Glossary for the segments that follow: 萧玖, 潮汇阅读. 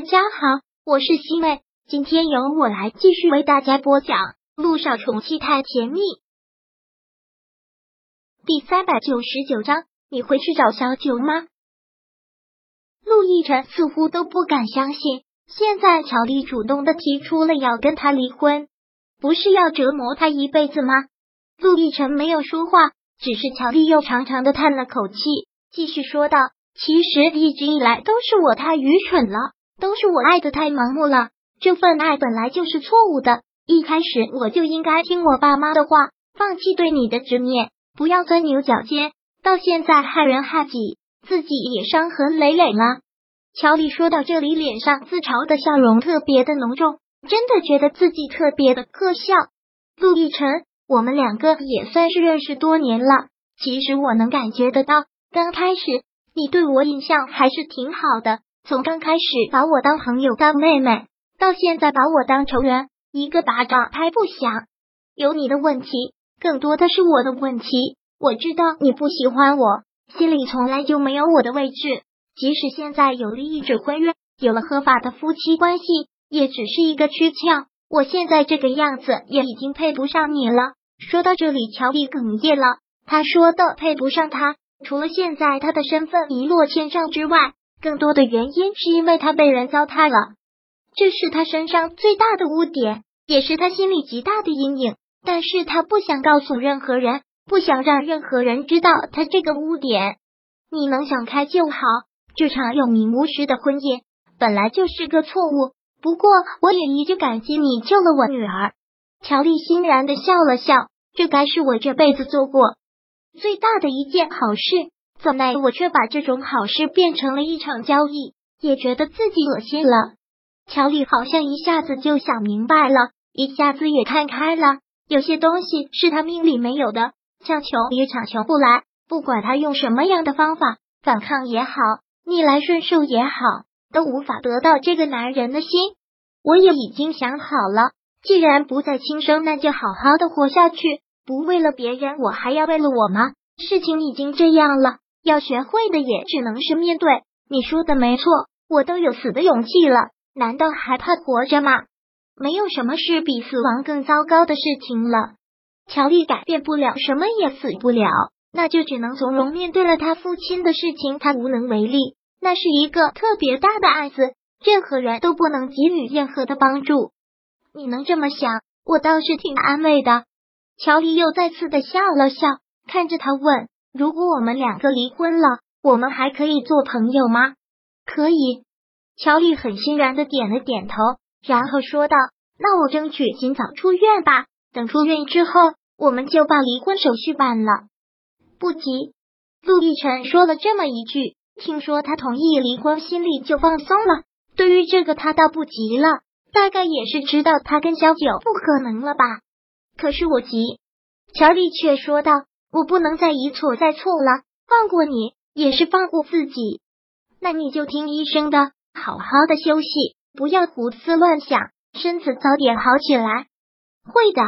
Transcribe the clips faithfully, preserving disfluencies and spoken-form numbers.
大家好，我是西妹，今天由我来继续为大家播讲《陆少宠妻太甜蜜》第三百九十九章。你会去找小九吗？陆亦辰似乎都不敢相信，现在乔丽主动的提出了要跟他离婚，不是要折磨他一辈子吗？陆亦辰没有说话，只是乔丽又长长的叹了口气，继续说道：其实一直以来都是我太愚蠢了，都是我爱的太盲目了，这份爱本来就是错误的，一开始我就应该听我爸妈的话，放弃对你的执念，不要钻牛角尖，到现在害人害己，自己也伤痕累累了。乔丽说到这里，脸上自嘲的笑容特别的浓重，真的觉得自己特别的可笑。陆亦辰，我们两个也算是认识多年了，其实我能感觉得到，刚开始你对我印象还是挺好的，从刚开始把我当朋友当妹妹，到现在把我当仇人，一个巴掌拍不响。有你的问题，更多的是我的问题，我知道你不喜欢我，心里从来就没有我的位置。即使现在有了一纸婚约，有了合法的夫妻关系，也只是一个躯壳。我现在这个样子也已经配不上你了。说到这里，乔丽哽咽了。他说的配不上他，除了现在他的身份一落千丈之外，更多的原因是因为他被人糟蹋了。这是他身上最大的污点，也是他心里极大的阴影。但是他不想告诉任何人，不想让任何人知道他这个污点。你能想开就好。这场有名无实的婚姻本来就是个错误，不过我也一直感激你救了我女儿。乔丽欣然的笑了笑，这该是我这辈子做过最大的一件好事，怎奈我却把这种好事变成了一场交易，也觉得自己恶心了。乔丽好像一下子就想明白了，一下子也看开了，有些东西是他命里没有的，强求也强求不来，不管他用什么样的方法，反抗也好，逆来顺受也好，都无法得到这个男人的心。我也已经想好了，既然不再轻生，那就好好的活下去，不为了别人，我还要为了我吗？事情已经这样了，要学会的也只能是面对。你说的没错，我都有死的勇气了，难道还怕活着吗？没有什么事比死亡更糟糕的事情了。乔丽改变不了什么，也死不了，那就只能从容面对了。他父亲的事情他无能为力，那是一个特别大的案子，任何人都不能给予任何的帮助。你能这么想，我倒是挺安慰的。乔丽又再次的笑了笑，看着他问：如果我们两个离婚了，我们还可以做朋友吗？可以。乔丽很欣然的点了点头，然后说道：那我争取尽早出院吧，等出院之后，我们就把离婚手续办了。不急。陆亦辰说了这么一句，听说他同意离婚，心里就放松了。对于这个他倒不急了，大概也是知道他跟小九不可能了吧。可是我急。乔丽却说道：我不能再一错再错了，放过你也是放过自己。那你就听医生的，好好的休息，不要胡思乱想，身子早点好起来。会的。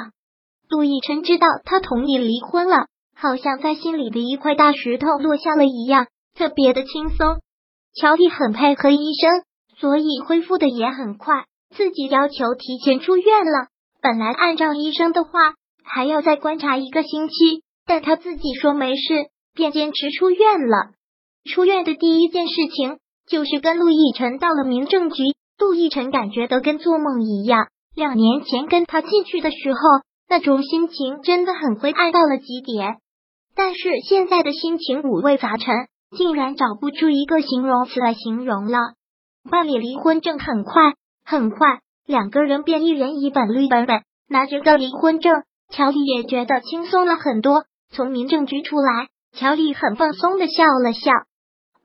陆亦辰知道他同意离婚了，好像在心里的一块大石头落下了一样，特别的轻松。乔丽很配合医生，所以恢复的也很快，自己要求提前出院了。本来按照医生的话还要再观察一个星期，但他自己说没事，便坚持出院了。出院的第一件事情就是跟陆亦辰到了民政局。陆亦辰感觉得跟做梦一样，两年前跟他进去的时候，那种心情真的很灰暗到了极点。但是现在的心情五味杂陈，竟然找不出一个形容词来形容了。办理离婚证很快很快，两个人便一人一本绿本本，拿着个离婚证，乔丽也觉得轻松了很多。从民政局出来，乔丽很放松的笑了笑。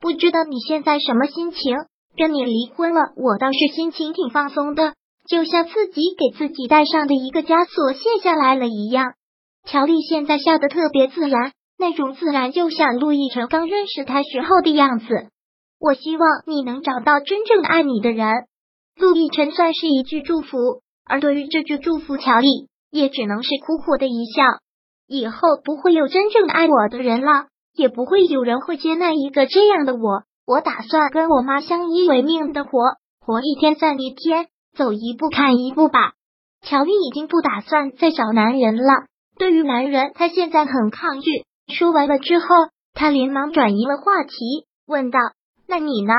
不知道你现在什么心情？跟你离婚了，我倒是心情挺放松的，就像自己给自己带上的一个枷锁卸下来了一样。乔丽现在笑得特别自然，那种自然就像陆亦辰刚认识他时候的样子。我希望你能找到真正爱你的人。陆亦辰算是一句祝福，而对于这句祝福，乔丽也只能是苦苦的一笑。以后不会有真正爱我的人了，也不会有人会接纳一个这样的我。我打算跟我妈相依为命的活，活一天算一天，走一步看一步吧。乔伊已经不打算再找男人了，对于男人，他现在很抗拒。说完了之后，他连忙转移了话题，问道：“那你呢？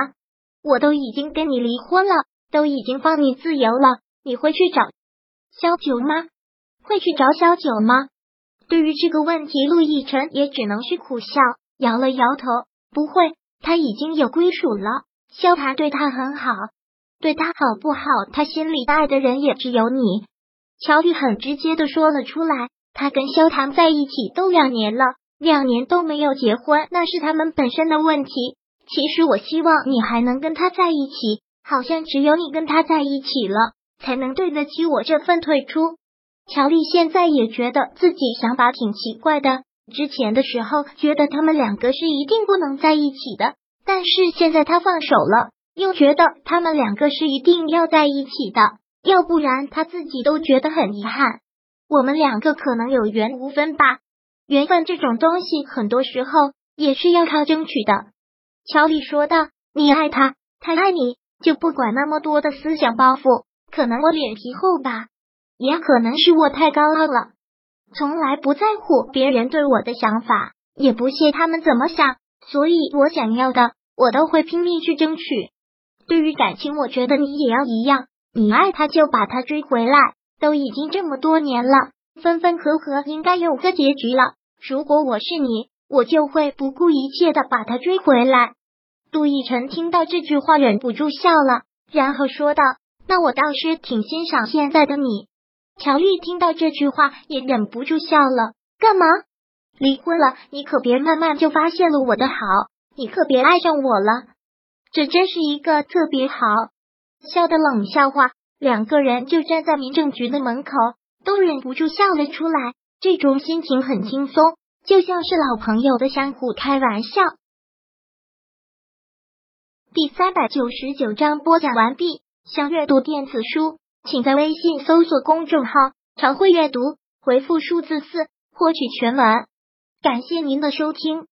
我都已经跟你离婚了，都已经放你自由了，你会去找萧九吗？会去找萧九吗？”对于这个问题，陆亦辰也只能是苦笑，摇了摇头：“不会，他已经有归属了。萧寒对他很好，对他好不好，他心里爱的人也只有你。”乔宇很直接的说了出来，他跟萧寒在一起都两年了，两年都没有结婚，那是他们本身的问题。其实我希望你还能跟他在一起，好像只有你跟他在一起了，才能对得起我这份退出。乔丽现在也觉得自己想法挺奇怪的，之前的时候觉得他们两个是一定不能在一起的，但是现在他放手了，又觉得他们两个是一定要在一起的，要不然他自己都觉得很遗憾。我们两个可能有缘无分吧，缘分这种东西很多时候也是要靠争取的。乔丽说道：“你爱他，他爱你，就不管那么多的思想包袱，可能我脸皮厚吧。”也可能是我太高傲了，从来不在乎别人对我的想法，也不屑他们怎么想，所以我想要的，我都会拼命去争取。对于感情，我觉得你也要一样，你爱他就把他追回来，都已经这么多年了，分分合合应该有个结局了。如果我是你，我就会不顾一切的把他追回来。杜奕晨听到这句话忍不住笑了，然后说道：“那我倒是挺欣赏现在的你。”乔玉听到这句话也忍不住笑了。干嘛？离婚了，你可别慢慢就发现了我的好，你可别爱上我了。这真是一个特别好笑的冷笑话，两个人就站在民政局的门口，都忍不住笑了出来。这种心情很轻松，就像是老朋友的相互开玩笑。第三百九十九章播讲完毕。想阅读电子书，请在微信搜索公众号“常会阅读”，回复数字四获取全文。感谢您的收听。